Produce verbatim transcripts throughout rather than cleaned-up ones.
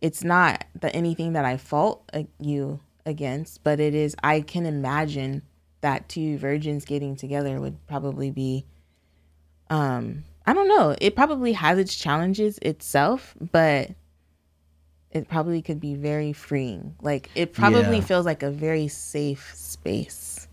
it's not the anything that I fault uh, you against, but it is, I can imagine that two virgins getting together would probably be, um, I don't know. It probably has its challenges itself, but it probably could be very freeing. Like, it probably yeah. feels like a very safe space.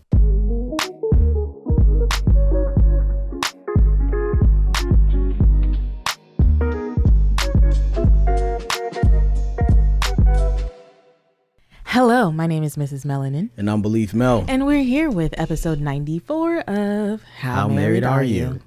Hello, my name is Missus Melanin. And I'm Beleaf Mel. And we're here with episode ninety-four of How, How Married, Married Are You?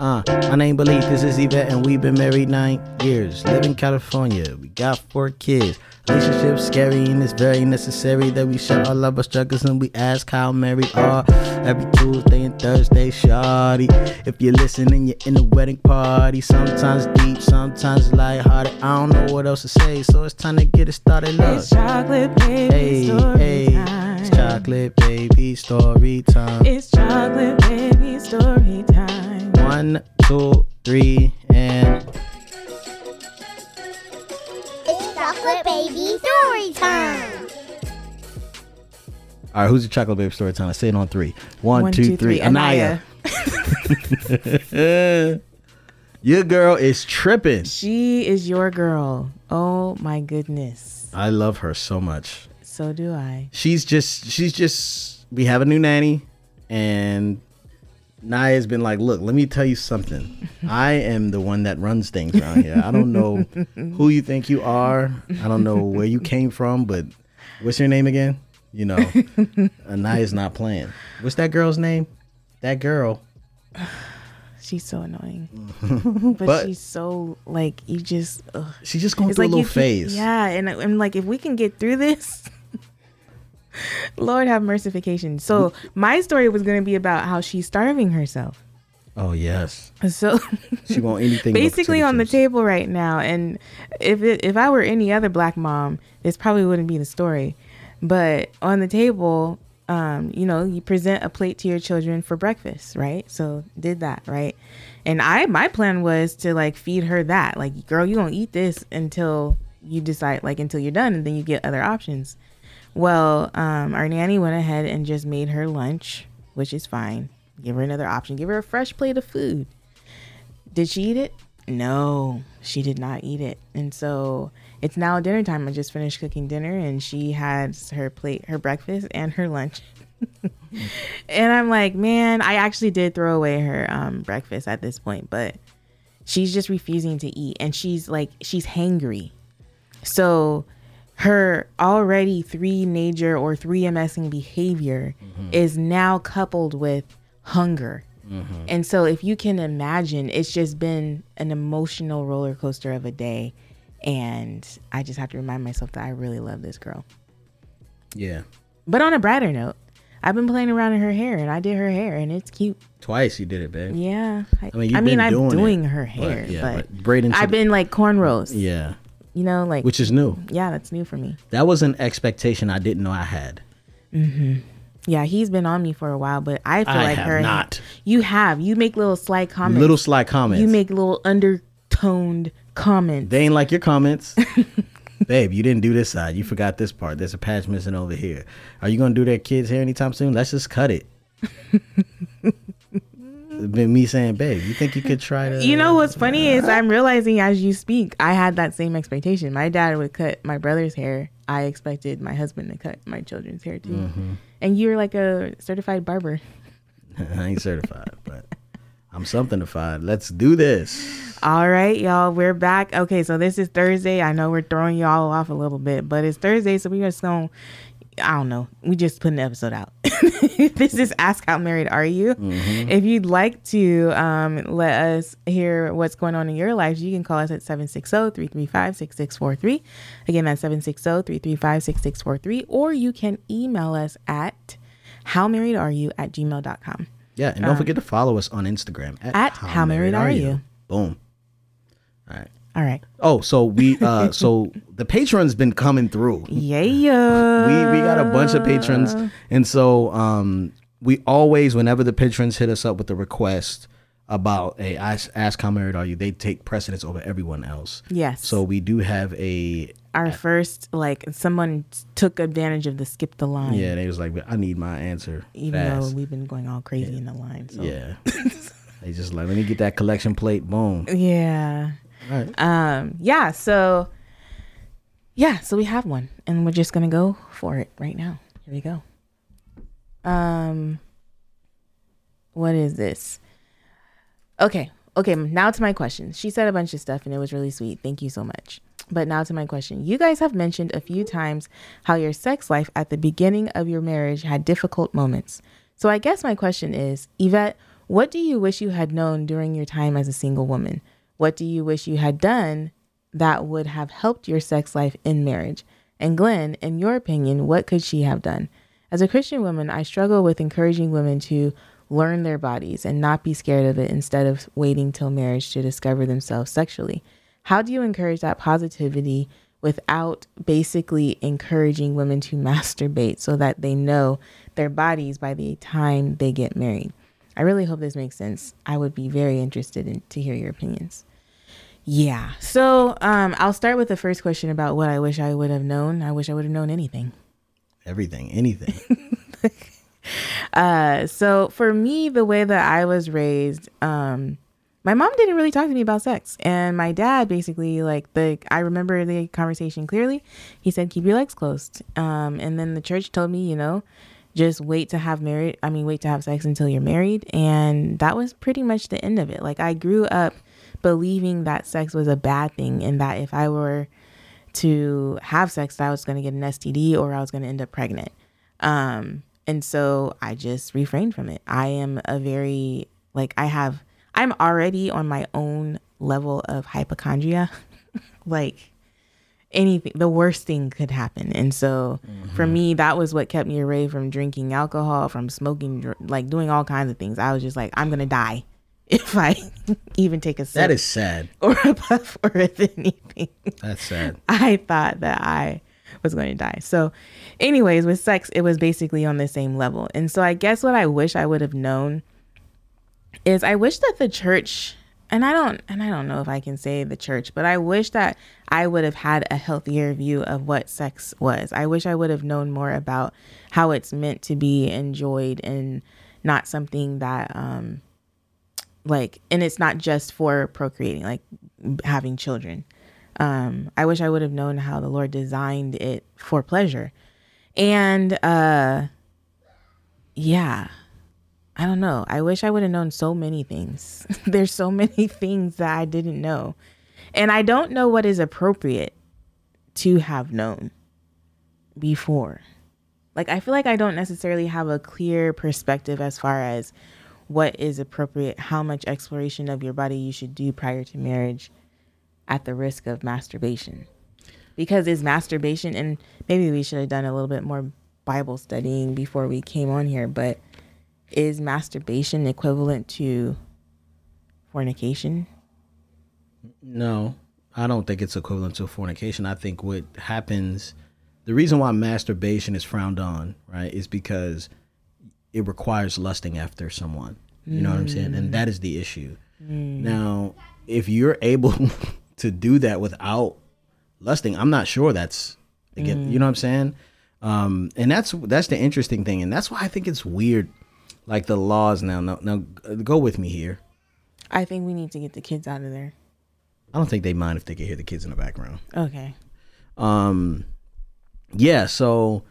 Uh, my name Beleaf, this is Yvette, and we've been married nine years. Live in California, we got four kids. Relationship's scary and it's very necessary that we share our love, our struggles, and we ask how married are. Every Tuesday and Thursday, shawty. If you're listening, you're in the wedding party. Sometimes deep, sometimes lighthearted. I don't know what else to say, so it's time to get it started. Look. It's chocolate baby hey, story hey. time. It's chocolate baby story time. It's chocolate baby story time. One, two, three, and... Chocolate baby story time. All right, who's your chocolate baby story time? Let's say it on three. One, One two, two, three. three. Anaya. Anaya. Your girl is tripping. She is your girl. Oh my goodness. I love her so much. So do I. She's just, she's just. We have a new nanny, and Naya's been like, look, let me tell you something. I am the one that runs things around here. I don't know who you think you are. I don't know where you came from, but what's your name again? You know, Naya's not playing. What's that girl's name? That girl. She's so annoying. but, but she's so, like, you just... Ugh. She's just going it's through like a little phase. Can, yeah, and I'm like, if we can get through this... Lord have mercification. So my story was going to be about how she's starving herself. Oh yes. So she won't anything basically on the table right now. And if it, if I were any other black mom, this probably wouldn't be the story. But on the table, um, you know, you present a plate to your children for breakfast, right? So did that, right? And I my plan was to like feed her that, like, girl, you don't eat this until you decide, like until you're done, and then you get other options. Well, um, our nanny went ahead and just made her lunch, which is fine. Give her another option. Give her a fresh plate of food. Did she eat it? No, she did not eat it. And so it's now dinner time. I just finished cooking dinner, and she had her plate, her breakfast, and her lunch. And I'm like, man, I actually did throw away her um, breakfast at this point, but she's just refusing to eat. And she's like, she's hangry. So... her already three-nager or three M S ing behavior mm-hmm. is now coupled with hunger. Mm-hmm. And so if you can imagine, it's just been an emotional roller coaster of a day. And I just have to remind myself that I really love this girl. Yeah. But on a brighter note, I've been playing around in her hair, and I did her hair, and it's cute. Twice you did it, babe. Yeah. I, I mean, you've I mean been I'm doing, doing it, her hair, but, yeah, but, but I've the, been like cornrows. Yeah. You know, like, which is new. Yeah, that's new for me. That was an expectation I didn't know I had. Mm-hmm. Yeah, he's been on me for a while, but I feel I like have her. Not you have. You make little sly comments. Little sly comments. You make little undertoned comments. They ain't like your comments, babe. You didn't do this side. You forgot this part. There's a patch missing over here. Are you gonna do their kids' hair anytime soon? Let's just cut it. Been me saying, babe, you think you could try to... You know what's funny uh, is I'm realizing as you speak, I had that same expectation. My dad would cut my brother's hair. I expected my husband to cut my children's hair too. Mm-hmm. And you're like a certified barber. I ain't certified, but I'm something-ified. Let's do this. All right, y'all. We're back. Okay, so this is Thursday. I know we're throwing y'all off a little bit, but it's Thursday, so we're just going to... I don't know. We just put an episode out. This is Ask How Married Are You? Mm-hmm. If you'd like to um, let us hear what's going on in your lives, you can call us at seven six zero, three three five, six six four three. Again, that's seven six zero, three three five, six six four three. Or you can email us at howmarriedareyou at gmail dot com. Yeah, and don't um, forget to follow us on Instagram. At, at How, How Married, Married Are, Are you? you. Boom. All right. All right. Oh, so we uh so the patrons been coming through. Yeah. We we got a bunch of patrons, and so um we always, whenever the patrons hit us up with a request, about a ask, ask how married are you, they take precedence over everyone else. Yes. So we do have a our a, first, like, someone took advantage of the skip the line. Yeah, they was like, I need my answer. Even fast. Though we've been going all crazy yeah. in the line. So. Yeah. They just like, let me get that collection plate. Boom. Yeah. All right. Um. Yeah. So. Yeah. So we have one, and we're just gonna go for it right now. Here we go. Um. What is this? Okay. Okay. Now to my question. She said a bunch of stuff and it was really sweet. Thank you so much. But now to my question. You guys have mentioned a few times how your sex life at the beginning of your marriage had difficult moments. So I guess my question is, Yvette, what do you wish you had known during your time as a single woman? What do you wish you had done that would have helped your sex life in marriage? And Glenn, in your opinion, what could she have done? As a Christian woman, I struggle with encouraging women to learn their bodies and not be scared of it instead of waiting till marriage to discover themselves sexually. How do you encourage that positivity without basically encouraging women to masturbate so that they know their bodies by the time they get married? I really hope this makes sense. I would be very interested in to hear your opinions. Yeah. So um, I'll start with the first question about what I wish I would have known. I wish I would have known anything. Everything, anything. Uh, so for me, the way that I was raised, um, my mom didn't really talk to me about sex, and my dad basically, like, the, I remember the conversation clearly. He said, keep your legs closed. Um, and then the church told me, you know, just wait to have married. I mean, wait to have sex until you're married. And that was pretty much the end of it. Like, I grew up believing that sex was a bad thing, and that if I were to have sex, that I was going to get an S T D or I was going to end up pregnant. Um, And so I just refrained from it. I am a very, like, I have, I'm already on my own level of hypochondria. Like, anything, the worst thing could happen. And so mm-hmm. for me, that was what kept me away from drinking alcohol, from smoking, dr- like doing all kinds of things. I was just like, I'm going to die if I even take a sip. That is sad. Or a puff or anything. That's sad. I thought that I was going to die. So anyways, with sex, it was basically on the same level. And so I guess what I wish I would have known is I wish that the church, and I don't, and I don't know if I can say the church, but I wish that I would have had a healthier view of what sex was. I wish I would have known more about how it's meant to be enjoyed and not something that, um, like, and it's not just for procreating, like having children. Um, I wish I would have known how the Lord designed it for pleasure. And, uh, yeah, I don't know. I wish I would have known so many things. There's so many things that I didn't know. And I don't know what is appropriate to have known before. Like, I feel like I don't necessarily have a clear perspective as far as what is appropriate, how much exploration of your body you should do prior to marriage, at the risk of masturbation. Because is masturbation, and maybe we should have done a little bit more Bible studying before we came on here, but is masturbation equivalent to fornication? No, I don't think it's equivalent to fornication. I think what happens, the reason why masturbation is frowned on, right, is because it requires lusting after someone. You know mm. what I'm saying? And that is the issue. Mm. Now, if you're able to do that without lusting, I'm not sure that's, again, mm. you know what I'm saying? Um, and that's that's the interesting thing. And that's why I think it's weird, like the laws now. Now, now go with me here. I think we need to get the kids out of there. I don't think they mind if they can hear the kids in the background. Okay. Um. Yeah, so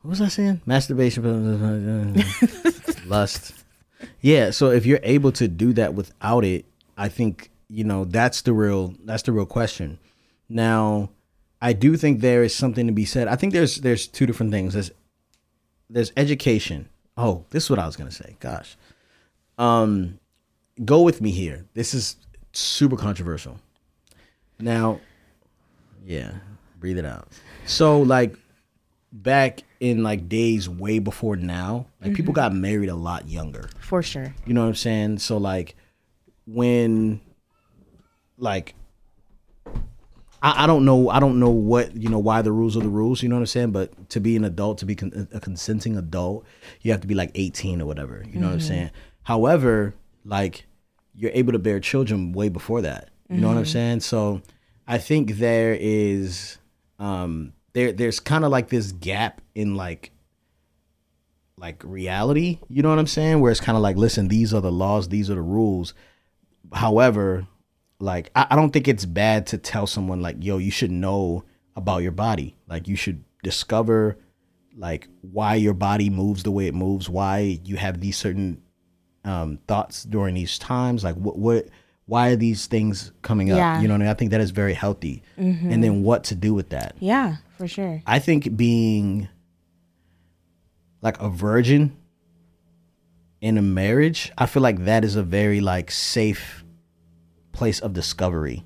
what was I saying? Masturbation, lust. Yeah, so if you're able to do that without it, I think, you know, that's the real that's the real question. Now, I do think there is something to be said. I think there's there's two different things. There's there's education. Oh, this is what I was gonna say. Gosh, um, go with me here. This is super controversial. Now, yeah, breathe it out. So, like, back in like days way before now, like mm-hmm. people got married a lot younger. For sure. You know what I'm saying? So like when. Like, I, I don't know. I don't know what, you know, why the rules are the rules, you know what I'm saying? But to be an adult, to be con- a consenting adult, you have to be like eighteen or whatever, you know mm-hmm. what I'm saying? However, like, you're able to bear children way before that. You mm-hmm. know what I'm saying? So I think there is um, there there's kind of like this gap in like like reality. You know what I'm saying? Where it's kind of like, listen, these are the laws, these are the rules. However, like I, I don't think it's bad to tell someone like, yo, you should know about your body. Like you should discover like why your body moves the way it moves, why you have these certain um, thoughts during these times. Like what, what, why are these things coming up? Yeah. You know what I mean? I think that is very healthy. Mm-hmm. And then what to do with that. Yeah, for sure. I think being like a virgin in a marriage, I feel like that is a very like safe place of discovery.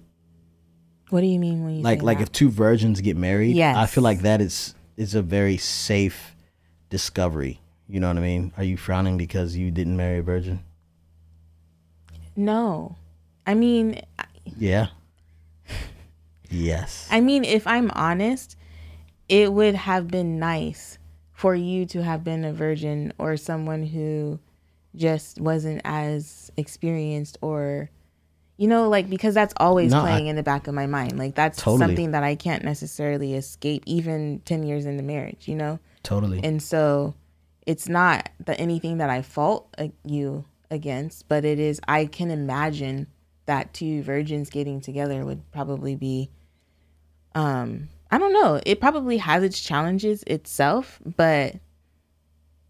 What do you mean when you like, say like that? If two virgins get married, yes. I feel like that is, is a very safe discovery. You know what I mean? Are you frowning because you didn't marry a virgin? No. I mean... I, yeah. Yes. I mean, if I'm honest, it would have been nice for you to have been a virgin or someone who just wasn't as experienced or... You know, like, because that's always no, playing I, in the back of my mind. Like, that's totally. Something that I can't necessarily escape, even ten years into marriage, you know? Totally. And so it's not the, anything that I fault uh, you against, but it is, I can imagine that two virgins getting together would probably be, um, I don't know. It probably has its challenges itself, but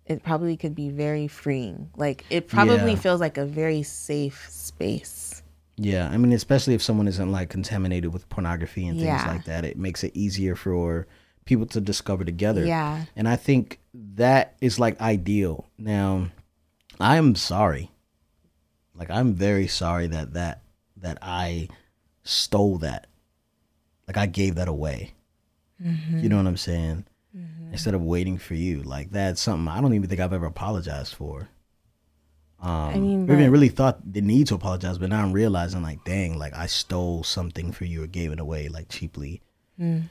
it probably could be very freeing. Like, it probably yeah. feels like a very safe space. Yeah, I mean, especially if someone isn't like contaminated with pornography and things yeah. like that, it makes it easier for people to discover together. Yeah. And I think that is like ideal. Now, I'm sorry. Like, I'm very sorry that that, that I stole that. Like, I gave that away. Mm-hmm. You know what I'm saying? Mm-hmm. Instead of waiting for you. Like, that's something I don't even think I've ever apologized for. Um, I mean, even really thought the need to apologize, but now I'm realizing, like, dang, like I stole something for you or gave it away, like cheaply. Mm.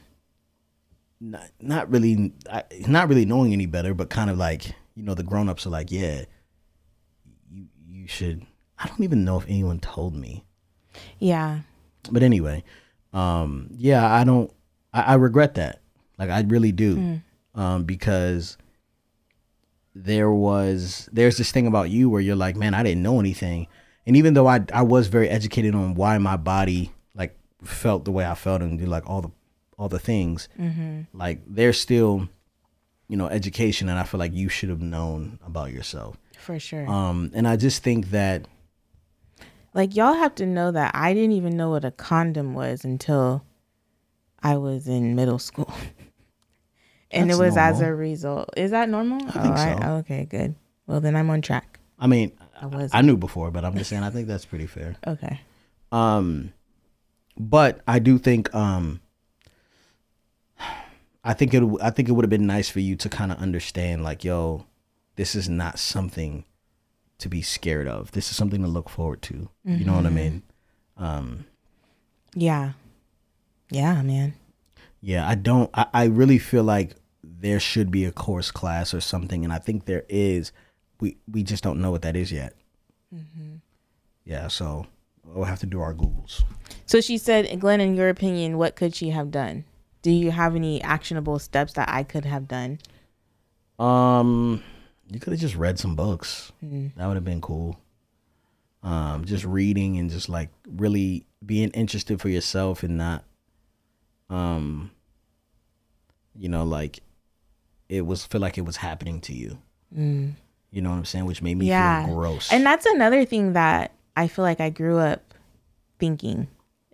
Not, not really, I, not really knowing any better, but kind of like, you know, the grown-ups are like, yeah, you you should. I don't even know if anyone told me. Yeah. But anyway, um, yeah, I don't. I, I regret that, like I really do, mm. um, because. there was, there's this thing about you where you're like, man, I didn't know anything. And even though I I was very educated on why my body like felt the way I felt and did like all the, all the things, mm-hmm. like there's still, you know, education. And I feel like you should have known about yourself. For sure. Um, and I just think that. Like y'all have to know that I didn't even know what a condom was until I was in middle school. And That's it was normal. As a result. Is that normal? I think oh, so. I, oh, okay, good. Well, then I'm on track. I mean, I, was. I knew before, but I'm just saying I think that's pretty fair. Okay. Um, but I do think um, I think it I think it would have been nice for you to kind of understand, like, yo, this is not something to be scared of. This is something to look forward to. Mm-hmm. You know what I mean? Um, yeah. Yeah, man. Yeah, I don't, I, I really feel like there should be a course class or something. And I think there is, we, we just don't know what that is yet. Mm-hmm. Yeah, so we'll have to do our Googles. So she said, Glenn, in your opinion, what could she have done? Do you have any actionable steps that I could have done? Um, you could have just read some books. Mm-hmm. That would have been cool. Um, just reading and just like really being interested for yourself and not, Um, you know, like it was feel like it was happening to you. Mm. You know what I'm saying? Which made me yeah. feel gross. And that's another thing that I feel like I grew up thinking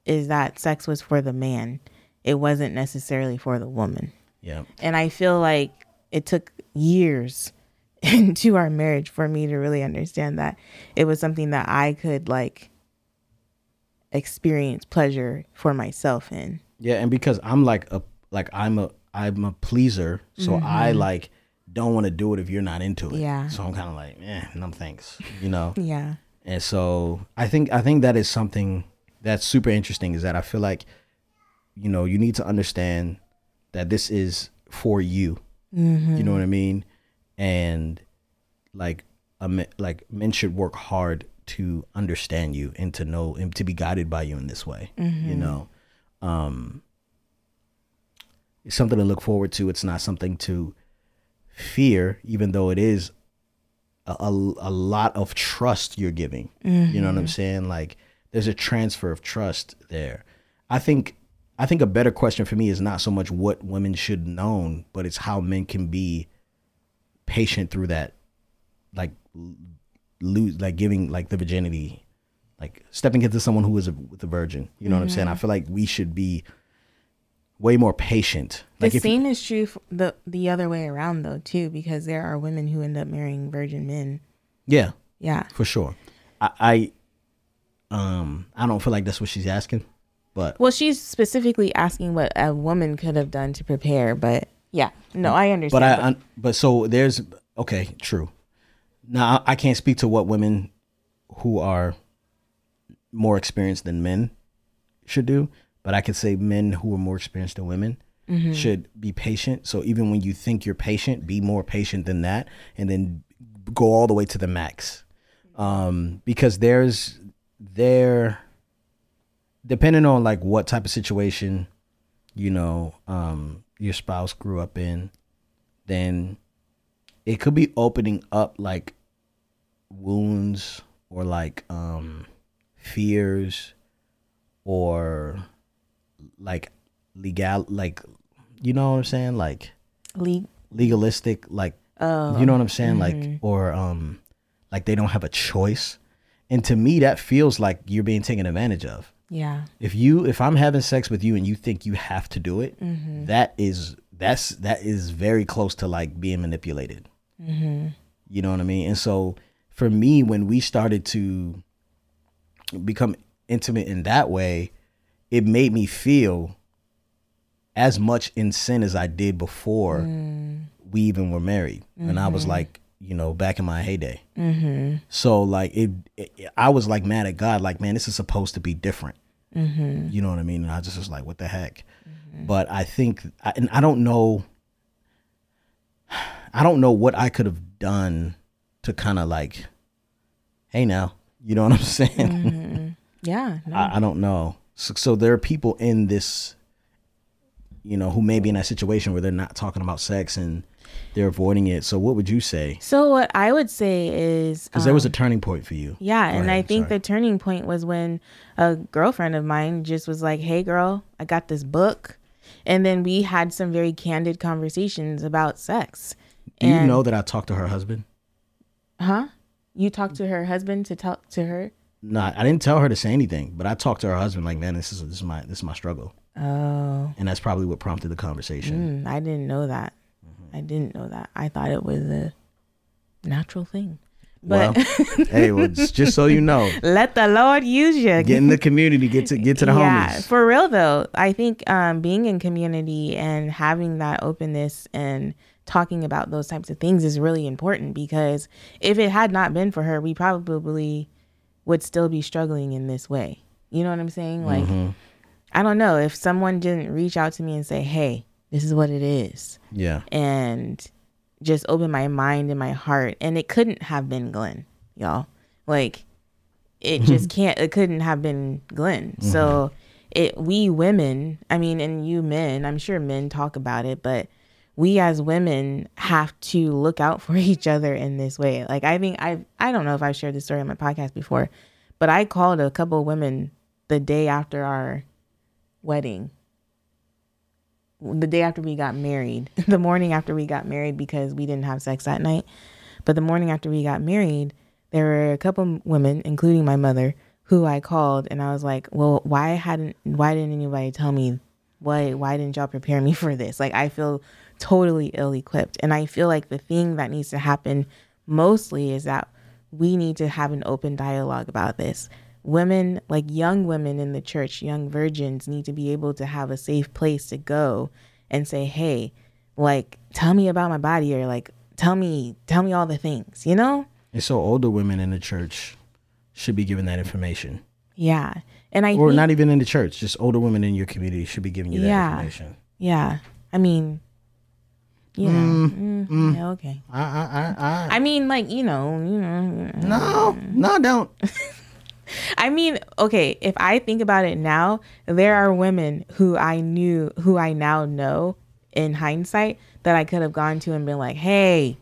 is that sex was for the man. It wasn't necessarily for the woman. Yeah. And I feel like it took years into our marriage for me to really understand that it was something that I could like experience pleasure for myself in. Yeah, and because I'm like a like I'm a I'm a pleaser, so mm-hmm. I like don't want to do it if you're not into it. Yeah. So I'm kind of like, eh, no thanks, you know. Yeah. And so I think I think that is something that's super interesting is that I feel like, you know, you need to understand that this is for you. Mm-hmm. You know what I mean? And like a, like men should work hard to understand you and to know and to be guided by you in this way. Mm-hmm. You know, um, it's something to look forward to. It's not something to fear, even though it is a, a, a lot of trust you're giving. Mm-hmm. You know what I'm saying? Like, there's a transfer of trust there. I think I think a better question for me is not so much what women should know, but it's how men can be patient through that, like lose, like giving like the virginity, like stepping into someone who is a, with a virgin. You know mm-hmm. what I'm saying? I feel like we should be way more patient. The like same if, is true for the the other way around though too, because there are women who end up marrying virgin men. Yeah. Yeah. For sure. I, I um I don't feel like that's what she's asking. But well, she's specifically asking what a woman could have done to prepare, but yeah, no, I understand. But I, I but so there's okay, true. Now I can't speak to what women who are more experienced than men should do, but I could say men who are more experienced than women mm-hmm. should be patient. So even when you think you're patient, be more patient than that, and then go all the way to the max, um, because there's there. Depending on like what type of situation, you know, um, your spouse grew up in, then it could be opening up like wounds or like um, fears or like legal, like, you know what I'm saying? Like Le- legalistic, like, oh, you know what I'm saying? Mm-hmm. Like, or um, like they don't have a choice. And to me, that feels like you're being taken advantage of. Yeah. If you, if I'm having sex with you and you think you have to do it, mm-hmm. that is, that's, that is very close to like being manipulated. Mm-hmm. You know what I mean? And so for me, when we started to become intimate in that way, it made me feel as much in sin as I did before mm. we even were married. Mm-hmm. And I was like, you know, back in my heyday. Mm-hmm. So like it, it, I was like mad at God, like, man, this is supposed to be different. Mm-hmm. You know what I mean? And I just was like, what the heck? Mm-hmm. But I think, I, and I don't know, I don't know what I could have done to kind of like, hey now, you know what I'm saying? Mm-hmm. Yeah. No. I, I don't know. So, so there are people in this, you know, who may be in that situation where they're not talking about sex and they're avoiding it. So what would you say? So what I would say is... Because um, there was a turning point for you. Yeah, Go and ahead, I think sorry. the turning point was when a girlfriend of mine just was like, hey girl, I got this book. And then we had some very candid conversations about sex. Do and, you know that I talked to her husband? Huh? You talked to her husband to talk to her? No, I didn't tell her to say anything, but I talked to her husband like, man, this is, this is, my, this is my struggle. Oh. And that's probably what prompted the conversation. Mm, I didn't know that. I didn't know that. I thought it was a natural thing. But well, hey, well, just so you know, let the Lord use you. Get in the community. Get to get to the yeah, homies. Yeah, for real though. I think um, being in community and having that openness and talking about those types of things is really important, because if it had not been for her, we probably would still be struggling in this way. You know what I'm saying? Like, mm-hmm. I don't know if someone didn't reach out to me and say, "Hey, this is what it is." Yeah. And just open my mind and my heart. And it couldn't have been Glenn, y'all. Like, it just can't, it couldn't have been Glenn. Mm-hmm. So it, we women, I mean, and you men, I'm sure men talk about it, but we as women have to look out for each other in this way. Like, I think I've, I don't know if I've shared this story on my podcast before, but I called a couple of women the day after our wedding. The day after we got married, the morning after we got married, because we didn't have sex that night. But the morning after we got married, there were a couple women, including my mother, who I called, and I was like, well, why hadn't, why didn't anybody tell me? Why, why didn't y'all prepare me for this? Like, I feel totally ill-equipped. And I feel like the thing that needs to happen mostly is that we need to have an open dialogue about this. Women, like young women in the church, young virgins need to be able to have a safe place to go and say, hey, like, tell me about my body, or like, tell me, tell me all the things, you know? And so older women in the church should be given that information. Yeah. And I, or think, not even in the church, just older women in your community should be giving you that yeah, information. Yeah. I mean, You know, mm, mm, yeah, okay. I, I, I, I, I mean, like, you know, you know. No, no, don't. I mean, okay, if I think about it now, there are women who I knew, who I now know in hindsight that I could have gone to and been like, hey,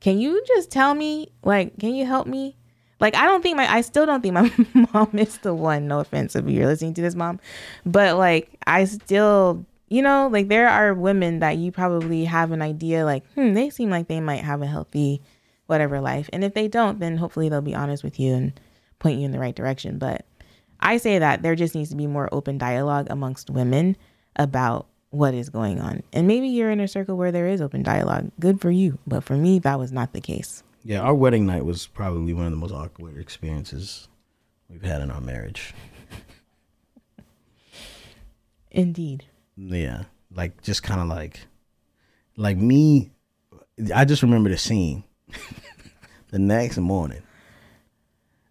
can you just tell me, like, can you help me? Like, I don't think my, I still don't think my mom is the one, no offense if you're listening to this, Mom, but like, I still, you know, like there are women that you probably have an idea like, hmm, they seem like they might have a healthy whatever life. And if they don't, then hopefully they'll be honest with you and point you in the right direction. But I say that there just needs to be more open dialogue amongst women about what is going on. And maybe you're in a circle where there is open dialogue. Good for you. But for me, that was not the case. Yeah, our wedding night was probably one of the most awkward experiences we've had in our marriage. Indeed. Yeah, like just kind of like, like me, I just remember the scene the next morning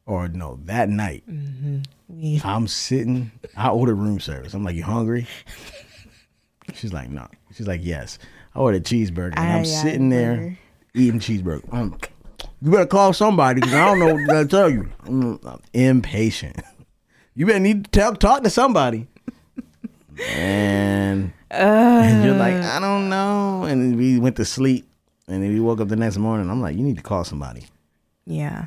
or no, that night. Mm-hmm. Yeah. I'm sitting, I ordered room service. I'm like, you hungry? She's like, no. She's like, yes. I ordered a cheeseburger and I, I'm sitting there burger. eating cheeseburger. I'm, you better call somebody because I don't know what to tell you. I'm, I'm impatient. You better need to tell, talk to somebody. And, uh, and you're like, I don't know. And we went to sleep. And then we woke up the next morning. I'm like, you need to call somebody. Yeah.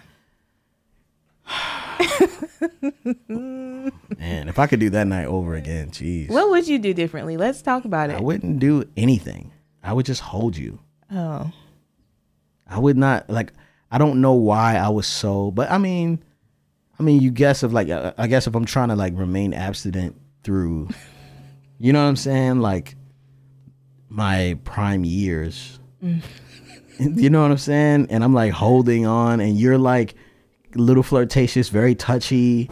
Man, if I could do that night over again, geez. What would you do differently? Let's talk about it. I wouldn't do anything. I would just hold you. Oh. I would not, like, I don't know why I was so, but I mean, I mean, you guess if like, I guess if I'm trying to like remain abstinent through... You know what I'm saying? Like my prime years. Mm. You know what I'm saying? And I'm like holding on and you're like a little flirtatious, very touchy,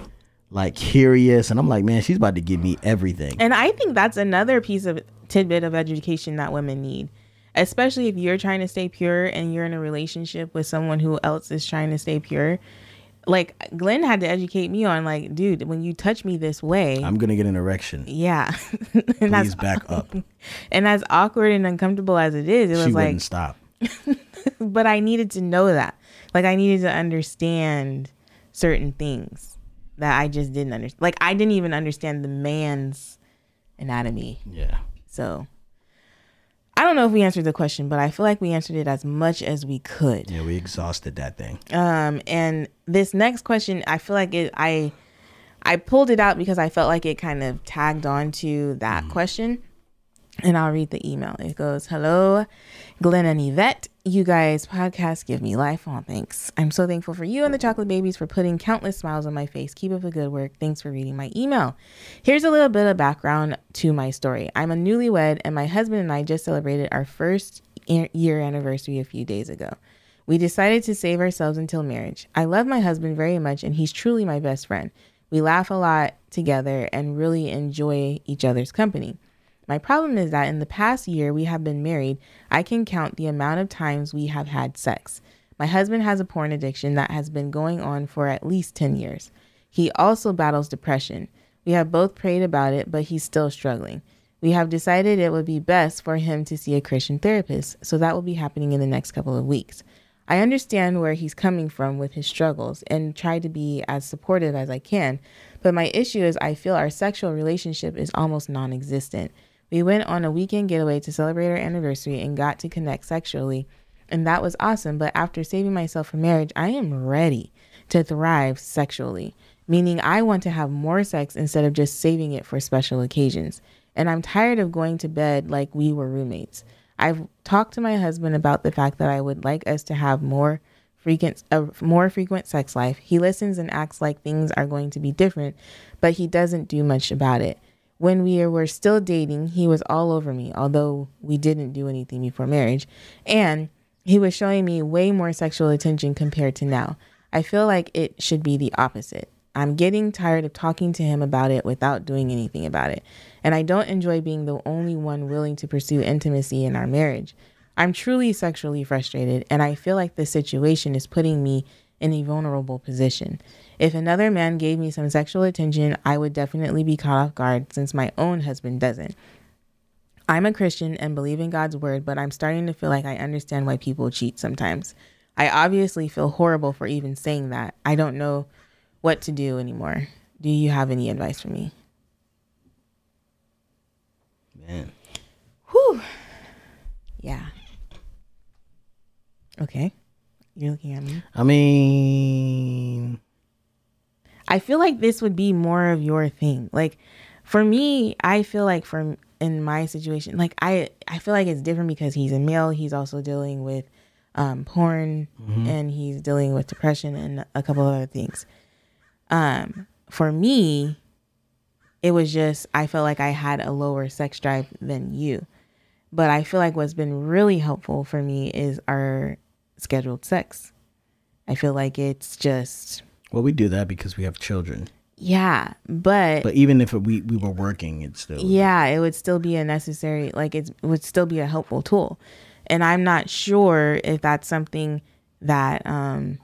like curious. And I'm like, man, she's about to give me everything. And I think that's another piece of tidbit of education that women need, especially if you're trying to stay pure and you're in a relationship with someone who else is trying to stay pure. Like Glenn had to educate me on like, dude, when you touch me this way, I'm going to get an erection. Yeah. And please back up. And as awkward and uncomfortable as it is, it she was like, wouldn't stop. But I needed to know that. Like I needed to understand certain things that I just didn't understand. Like I didn't even understand the man's anatomy. Yeah. So I don't know if we answered the question, but I feel like we answered it as much as we could. Yeah, we exhausted that thing. Um, and this next question, I feel like it, I, I pulled it out because I felt like it kind of tagged on to that mm. question. And I'll read the email. It goes, hello, Glenn and Yvette. You guys' podcast give me life. Oh, thanks. I'm so thankful for you and the Chocolate Babies for putting countless smiles on my face. Keep up the good work. Thanks for reading my email. Here's a little bit of background to my story. I'm a newlywed and my husband and I just celebrated our first year anniversary a few days ago. We decided to save ourselves until marriage. I love my husband very much and he's truly my best friend. We laugh a lot together and really enjoy each other's company. My problem is that in the past year we have been married, I can count the amount of times we have had sex. My husband has a porn addiction that has been going on for at least ten years. He also battles depression. We have both prayed about it, but he's still struggling. We have decided it would be best for him to see a Christian therapist, so that will be happening in the next couple of weeks. I understand where he's coming from with his struggles and try to be as supportive as I can, but my issue is I feel our sexual relationship is almost non-existent. We went on a weekend getaway to celebrate our anniversary and got to connect sexually, and that was awesome, but after saving myself for marriage, I am ready to thrive sexually, meaning I want to have more sex instead of just saving it for special occasions, and I'm tired of going to bed like we were roommates. I've talked to my husband about the fact that I would like us to have more frequent, a more frequent sex life. He listens and acts like things are going to be different, but he doesn't do much about it. When we were still dating, he was all over me, although we didn't do anything before marriage, and he was showing me way more sexual attention compared to now. I feel like it should be the opposite. I'm getting tired of talking to him about it without doing anything about it, and I don't enjoy being the only one willing to pursue intimacy in our marriage. I'm truly sexually frustrated, and I feel like this situation is putting me in a vulnerable position. If another man gave me some sexual attention, I would definitely be caught off guard since my own husband doesn't. I'm a Christian and believe in God's word, but I'm starting to feel like I understand why people cheat sometimes. I obviously feel horrible for even saying that. I don't know what to do anymore. Do you have any advice for me? Man. Whew. Yeah. Okay. You're looking at me. I mean, I feel like this would be more of your thing. Like, for me, I feel like for in my situation, like I, I feel like it's different because he's a male. He's also dealing with um, porn, mm-hmm. and he's dealing with depression and a couple of other things. Um, for me, it was just, I felt like I had a lower sex drive than you. But I feel like what's been really helpful for me is our scheduled sex. I feel like it's just... Well, we do that because we have children. Yeah, but... But even if we, we were working, it's still... Yeah, it would still be a necessary... Like, it's, it would still be a helpful tool. And I'm not sure if that's something that um,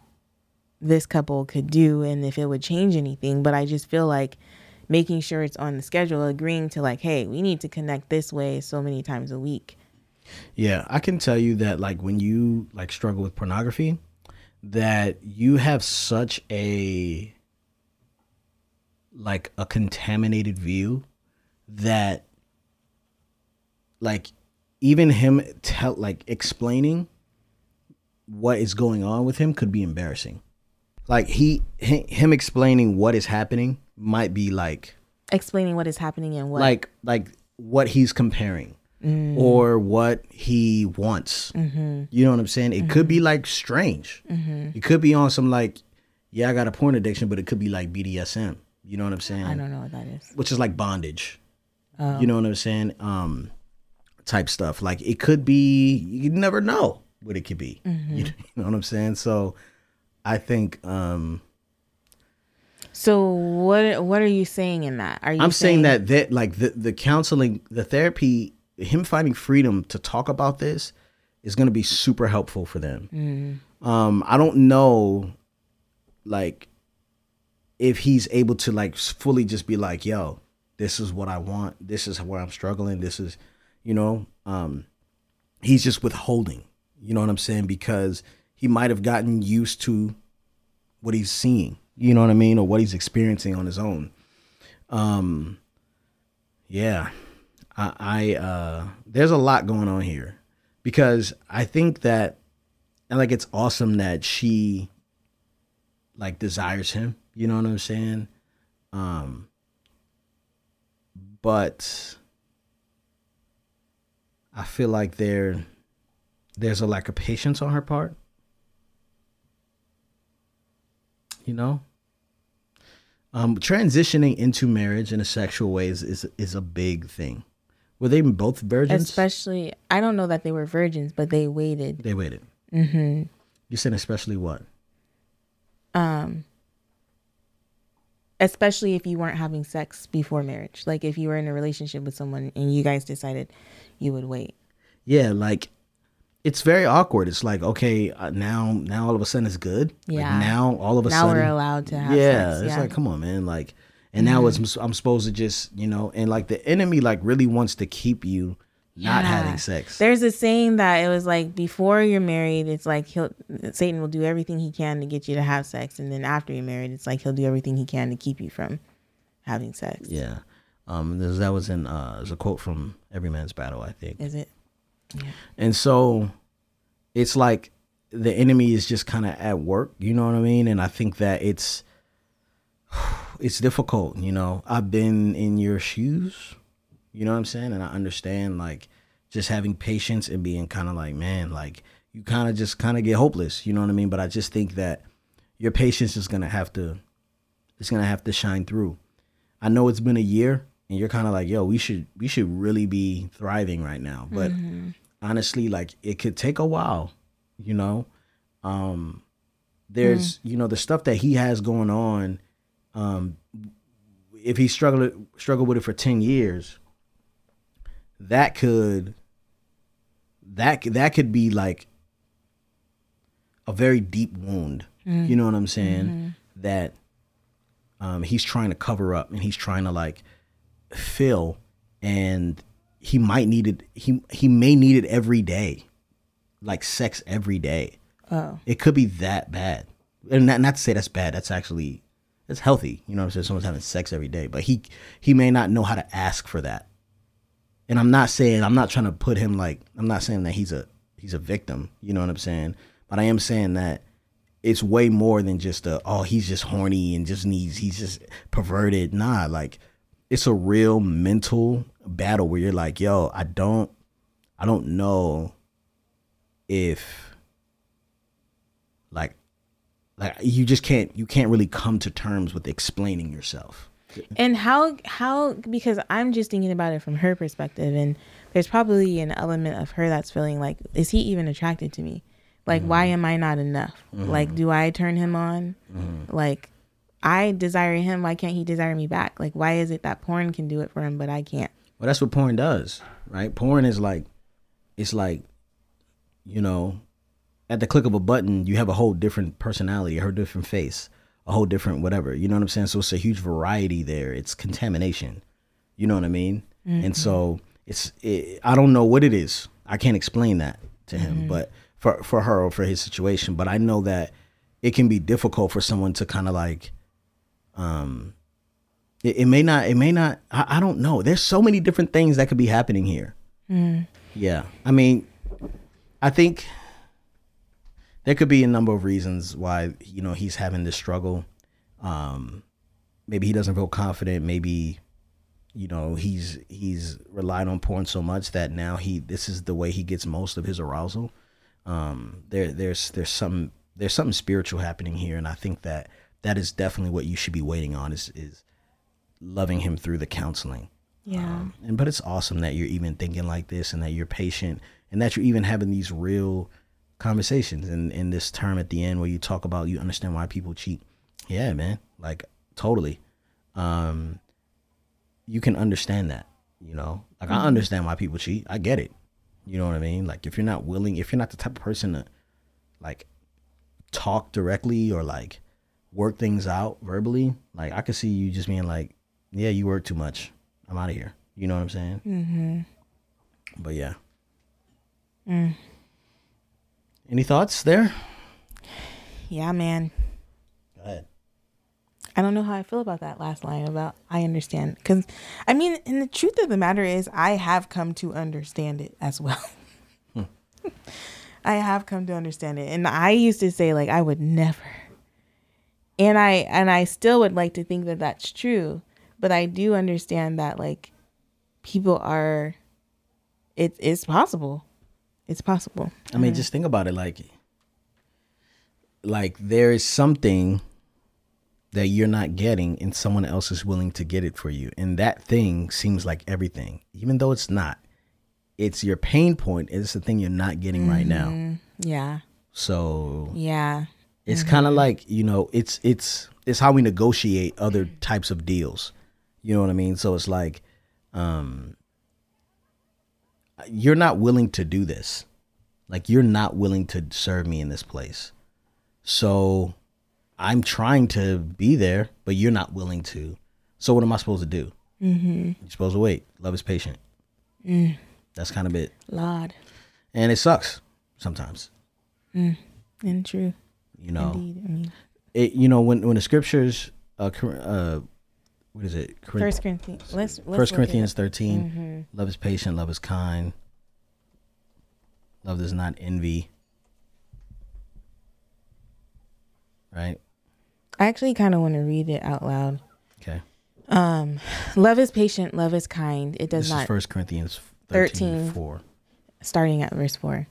this couple could do and if it would change anything. But I just feel like... making sure it's on the schedule, agreeing to like, hey, we need to connect this way so many times a week. Yeah, I can tell you that like when you like struggle with pornography, that you have such a like a contaminated view that like even him tell like explaining what is going on with him could be embarrassing. Like he him explaining what is happening might be like explaining what is happening and what like like what he's comparing mm. or what he wants. Mm-hmm. You know what I'm saying? It mm-hmm. could be like strange. Mm-hmm. It could be on some like, yeah, I got a porn addiction, but it could be like B D S M. You know what I'm saying? I don't know what that is. Which is like bondage. Oh. You know what I'm saying? Um, type stuff. Like it could be. You never know what it could be. Mm-hmm. You know what I'm saying? So, I think. Um, So what what are you saying in that? Are you I'm saying, saying that, that like the, the counseling, the therapy, him finding freedom to talk about this is going to be super helpful for them. Mm. Um, I don't know, like, if he's able to like fully just be like, yo, this is what I want. This is where I'm struggling. This is, you know, um, he's just withholding. You know what I'm saying? Because he might have gotten used to what he's seeing. You know what I mean? Or what he's experiencing on his own. Um, yeah. I, I uh, there's a lot going on here because I think that, and like, it's awesome that she like desires him, you know what I'm saying? Um, but I feel like there, there's a lack of patience on her part. You know, um, transitioning into marriage in a sexual way is, is is a big thing. Were they both virgins? Especially, I don't know that they were virgins, but they waited. They waited. Mm-hmm. You said especially what? Um, especially if you weren't having sex before marriage. Like if you were in a relationship with someone and you guys decided you would wait. Yeah, like. It's very awkward. It's like, okay, uh, now now all of a sudden it's good. Yeah. Like now all of a now sudden. Now we're allowed to have yeah, sex. Yeah. It's like, come on, man. Like, and mm-hmm. now it's, I'm supposed to just, you know, and like the enemy like really wants to keep you not yeah. having sex. There's a saying that it was like before you're married, it's like he'll Satan will do everything he can to get you to have sex. And then after you're married, it's like he'll do everything he can to keep you from having sex. Yeah. Um. This, that was in, uh, it was a quote from Every Man's Battle, I think. Is it? Yeah. And so it's like the enemy is just kind of at work, you know what I mean? And I think that it's it's difficult, you know. I've been in your shoes, you know what I'm saying? And I understand like just having patience and being kind of like, man, like you kind of just kind of get hopeless, you know what I mean? But I just think that your patience is going to have to it's going to have to shine through. I know it's been a year. And you're kind of like, yo, we should we should really be thriving right now. But mm-hmm. honestly, like it could take a while, you know, um, there's, mm-hmm. you know, the stuff that he has going on. Um, if he struggled, struggled with it for ten years, that could that that could be like a very deep wound. Mm-hmm. You know what I'm saying? Mm-hmm. That um, he's trying to cover up and he's trying to like. Fill and he might need it. He he may need it every day, like sex every day. Oh, it could be that bad. And not, not to say that's bad. That's actually that's healthy. You know what I'm saying? Someone's having sex every day, but he he may not know how to ask for that. And I'm not saying I'm not trying to put him like I'm not saying that he's a he's a victim. You know what I'm saying? But I am saying that it's way more than just a oh he's just horny and just needs he's just perverted. Nah, like it's a real mental battle where you're like, yo, I don't I don't know if like like you just can't you can't really come to terms with explaining yourself. And how how because I'm just thinking about it from her perspective, and there's probably an element of her that's feeling like, is he even attracted to me? Like, mm-hmm. why am I not enough? Mm-hmm. Like, do I turn him on? Mm-hmm. Like, I desire him. Why can't he desire me back? Like, why is it that porn can do it for him, but I can't? Well, that's what porn does, right? Porn is like, it's like, you know, at the click of a button, you have a whole different personality, a whole different face, a whole different whatever. You know what I'm saying? So it's a huge variety there. It's contamination. You know what I mean? Mm-hmm. And so it's, it, I don't know what it is. I can't explain that to him, mm-hmm. but for, for her or for his situation. But I know that it can be difficult for someone to kind of like, um, it, it may not, it may not, I, I don't know. There's so many different things that could be happening here. Mm. Yeah. I mean, I think there could be a number of reasons why, you know, he's having this struggle. Um, maybe he doesn't feel confident. Maybe, you know, he's he's relied on porn so much that now he this is the way he gets most of his arousal. Um, there there's there's some there's something spiritual happening here, and I think that that is definitely what you should be waiting on is is loving him through the counseling. Yeah. Um, and but it's awesome that you're even thinking like this, and that you're patient, and that you're even having these real conversations and in this term at the end where you talk about you understand why people cheat. Yeah, man, like totally. Um, you can understand that, you know, like I understand why people cheat. I get it. You know what I mean? Like if you're not willing, if you're not the type of person to like talk directly or like work things out verbally, like I could see you just being like, yeah, you work too much. I'm out of here. You know what I'm saying? Mm-hmm. But yeah. Mm. Any thoughts there? Yeah, man. Go ahead. I don't know how I feel about that last line about I understand. Because, I mean, and the truth of the matter is I have come to understand it as well. Hmm. I have come to understand it. And I used to say, like, I would never. And I and I still would like to think that that's true. But I do understand that, like, people are, it, it's possible. It's possible. I mean, mm-hmm. just think about it. Like, like there is something that you're not getting and someone else is willing to get it for you. And that thing seems like everything, even though it's not. It's your pain point. It's the thing you're not getting mm-hmm. right now. Yeah. So yeah, it's mm-hmm. kind of like, you know, it's, it's, it's how we negotiate other types of deals. You know what I mean? So it's like, um, you're not willing to do this. Like you're not willing to serve me in this place. So I'm trying to be there, but you're not willing to. So what am I supposed to do? Mm-hmm. You're supposed to wait. Love is patient. Mm. That's kind of it. Lord. And it sucks sometimes. Mm. And true. You know, Indeed. I mean, it, you know, when, when the scriptures, uh, uh, what is it? Corinth- First Corinthians. Let's, let's First Corinthians thirteen. Mm-hmm. Love is patient. Love is kind. Love does not envy. Right. I actually kind of want to read it out loud. Okay. Um, love is patient. Love is kind. It does this not. This is First Corinthians thirteen, thirteen four, starting at verse four.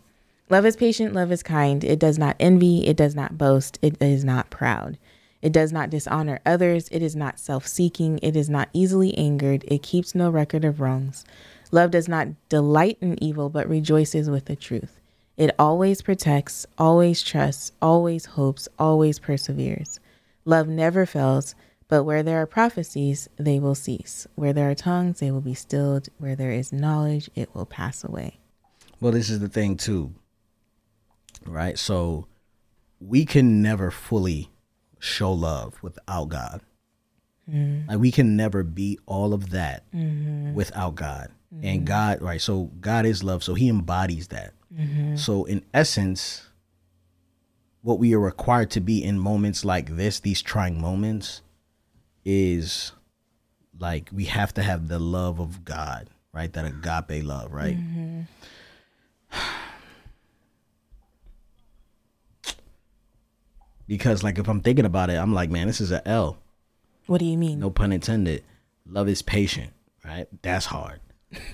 Love is patient. Love is kind. It does not envy. It does not boast. It is not proud. It does not dishonor others. It is not self-seeking. It is not easily angered. It keeps no record of wrongs. Love does not delight in evil, but rejoices with the truth. It always protects, always trusts, always hopes, always perseveres. Love never fails, but where there are prophecies, they will cease. Where there are tongues, they will be stilled. Where there is knowledge, it will pass away. Well, this is the thing too, right? So we can never fully show love without God. Mm. Like we can never be all of that mm-hmm. without God. Mm-hmm. And God, right, so God is love, so he embodies that. Mm-hmm. So in essence, what we are required to be in moments like this, these trying moments, is like we have to have the love of God, right? That agape love, right? Mm-hmm. Because like if I'm thinking about it, I'm like, man, this is an L. What do you mean? No pun intended. Love is patient, right? That's hard.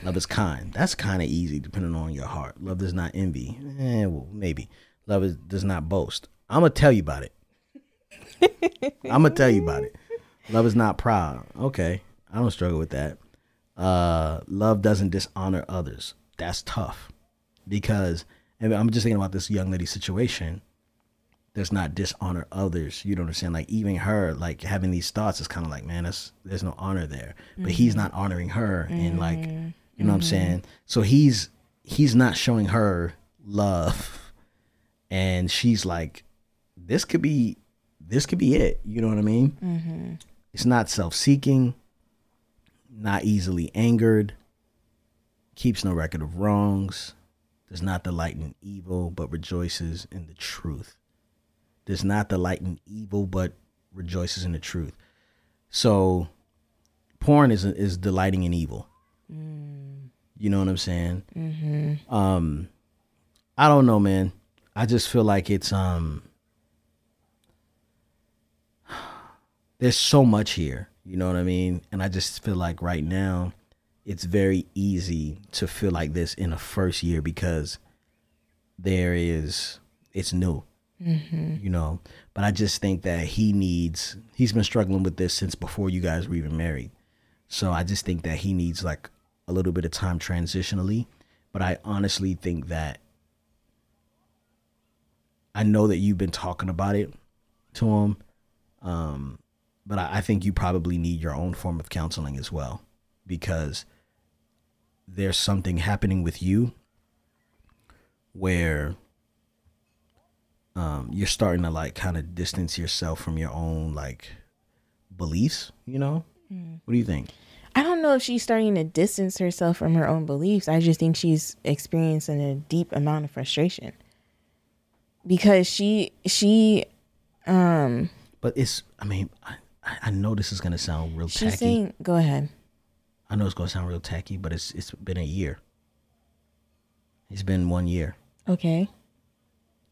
Love is kind. That's kind of easy depending on your heart. Love does not envy. Eh, well, maybe. Love is, does not boast. I'm going to tell you about it. I'm going to tell you about it. Love is not proud. Okay. I don't struggle with that. Uh, love doesn't dishonor others. That's tough. Because, and I'm just thinking about this young lady situation, does not dishonor others. You don't understand. Like even her, like having these thoughts is kind of like, man, that's, there's no honor there. Mm-hmm. But he's not honoring her, mm-hmm. and like, you know mm-hmm. what I'm saying? So he's he's not showing her love, and she's like, this could be this could be it. You know what I mean? Mm-hmm. It's not self-seeking, not easily angered, keeps no record of wrongs, does not delight in evil, but rejoices in the truth. Does not delight in evil, but rejoices in the truth. So porn is is delighting in evil. Mm. You know what I'm saying? Mm-hmm. Um, I don't know, man. I just feel like it's, um, there's so much here. You know what I mean? And I just feel like right now it's very easy to feel like this in a first year because there is, it's new. Mm-hmm. You know, but I just think that he needs, he's been struggling with this since before you guys were even married. So I just think that he needs like a little bit of time transitionally. But I honestly think that, I know that you've been talking about it to him. Um, but I, I think you probably need your own form of counseling as well, because there's something happening with you where Um, you're starting to like kind of distance yourself from your own like beliefs, you know? Mm. What do you think? I don't know if she's starting to distance herself from her own beliefs. I just think she's experiencing a deep amount of frustration because she, she, um, but it's, I mean, I, I know this is going to sound real tacky. She's saying, go ahead. I know it's going to sound real tacky, but it's, it's been a year. It's been one year. Okay.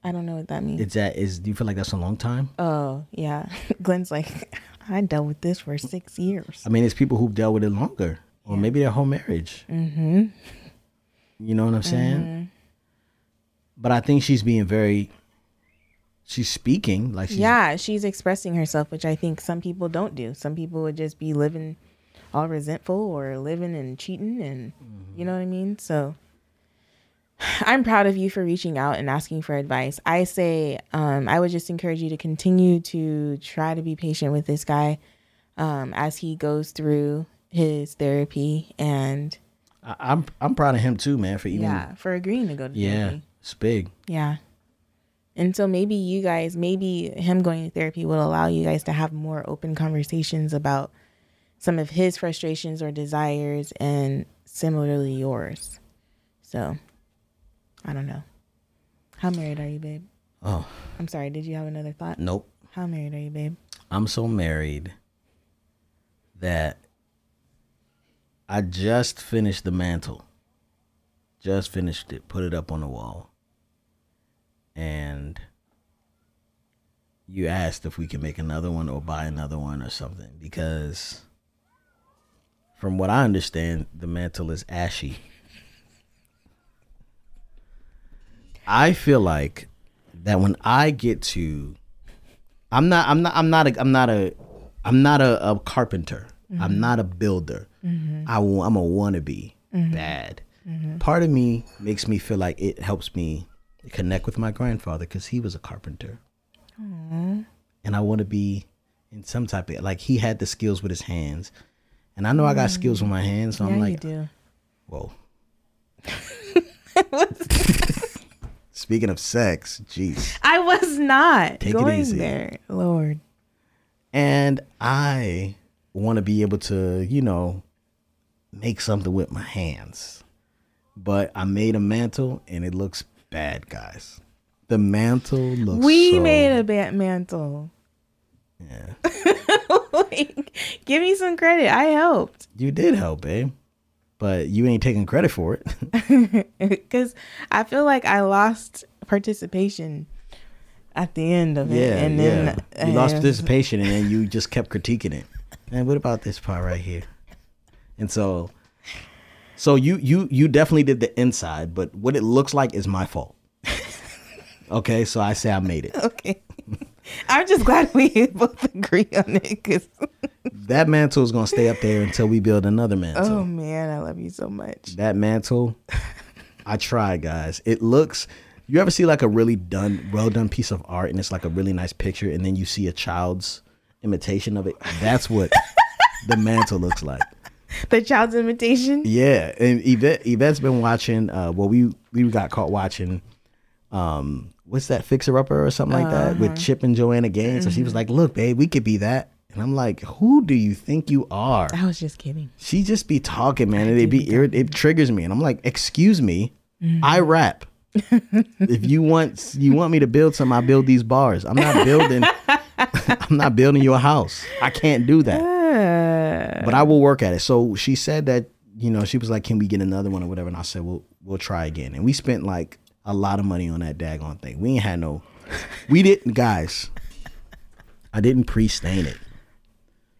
I don't know what that means. It's that is. Do you feel like that's a long time? Oh yeah, Glenn's like, I dealt with this for six years. I mean, it's people who've dealt with it longer, or yeah. maybe their whole marriage. Mm-hmm. You know what I'm saying? Mm-hmm. But I think she's being very. She's speaking like she's, yeah, she's expressing herself, which I think some people don't do. Some people would just be living all resentful or living and cheating, and mm-hmm. you know what I mean. So. I'm proud of you for reaching out and asking for advice. I say um, I would just encourage you to continue to try to be patient with this guy um, as he goes through his therapy. And I, I'm I'm proud of him too, man, for even yeah for agreeing to go to yeah, therapy. Yeah, it's big. Yeah, and so maybe you guys, maybe him going to therapy will allow you guys to have more open conversations about some of his frustrations or desires, and similarly yours. So. I don't know. How married are you, babe? Oh. I'm sorry. Did you have another thought? Nope. How married are you, babe? I'm so married that I just finished the mantle. Just finished it. Put it up on the wall. And you asked if we can make another one or buy another one or something. Because from what I understand, the mantle is ashy. I feel like that when I get to, I'm not, I'm not, I'm not, a, I'm not a, I'm not a, a carpenter. Mm-hmm. I'm not a builder. Mm-hmm. I, I'm a wannabe mm-hmm. bad. Mm-hmm. Part of me makes me feel like it helps me connect with my grandfather because he was a carpenter. Aww. And I want to be in some type of, like he had the skills with his hands. And I know mm-hmm. I got skills with my hands. So yeah, I'm like, you do. Whoa. Speaking of sex, jeez. I was not Take going it easy. There, Lord. And I want to be able to, you know, make something with my hands. But I made a mantle and it looks bad, guys. The mantle looks We so... made a bad mantle. Yeah. Like, give me some credit. I helped. You did help, babe. But you ain't taking credit for it. Because I feel like I lost participation at the end of it. Yeah, and then yeah. You uh, lost participation and then you just kept critiquing it. Man, what about this part right here? And so... So you you you definitely did the inside, but what it looks like is my fault. Okay, so I say I made it. Okay, I'm just glad we both agree on it, because that mantle is gonna stay up there until we build another mantle. Oh man, I love you so much. That mantle, I tried, guys. It looks. You ever see like a really done, well done piece of art, and it's like a really nice picture, and then you see a child's imitation of it? That's what the mantle looks like. The child's imitation. Yeah, and Yvette, Yvette's been watching. Uh, well, we we got caught watching. Um, what's that Fixer Upper or something like that uh-huh. with Chip and Joanna Gaines? Mm-hmm. So she was like, "Look, babe, we could be that." And I'm like, "Who do you think you are?" I was just kidding. She just be talking, man, I and it be irrit- it triggers me, and I'm like, "Excuse me, mm-hmm. I rap. If you want you want me to build something, I build these bars. I'm not building. I'm not building your house. I can't do that." But I will work at it. So she said that, you know, she was like, can we get another one or whatever? And I said, well, we'll try again. And we spent like a lot of money on that daggone thing. We ain't had no, we didn't, guys, I didn't pre-stain it.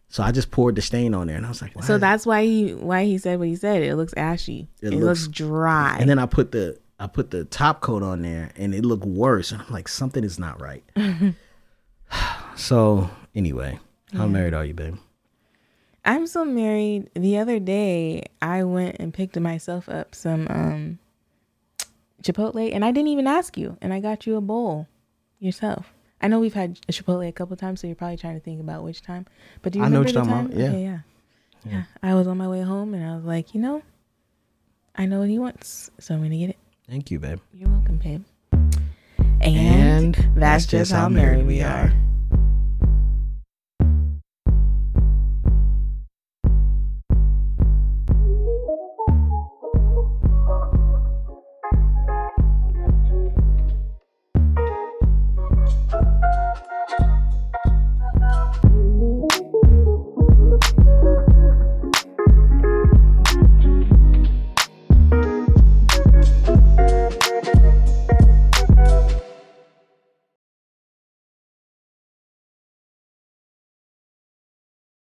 So I just poured the stain on there and I was like, why? So that's why he, why he said what he said. It looks ashy. It, it looks, looks dry. And then I put the, I put the top coat on there and it looked worse. And I'm like, something is not right. So anyway, how yeah. married are you, babe? I'm so married. The other day, I went and picked myself up some um, Chipotle, and I didn't even ask you, and I got you a bowl yourself. I know we've had a Chipotle a couple of times, so you're probably trying to think about which time. But do you remember I know what the time? Yeah. Okay, yeah. yeah, yeah. I was on my way home, and I was like, you know, I know what he wants, so I'm gonna get it. Thank you, babe. You're welcome, babe. And, and that's, that's just how married we are. are.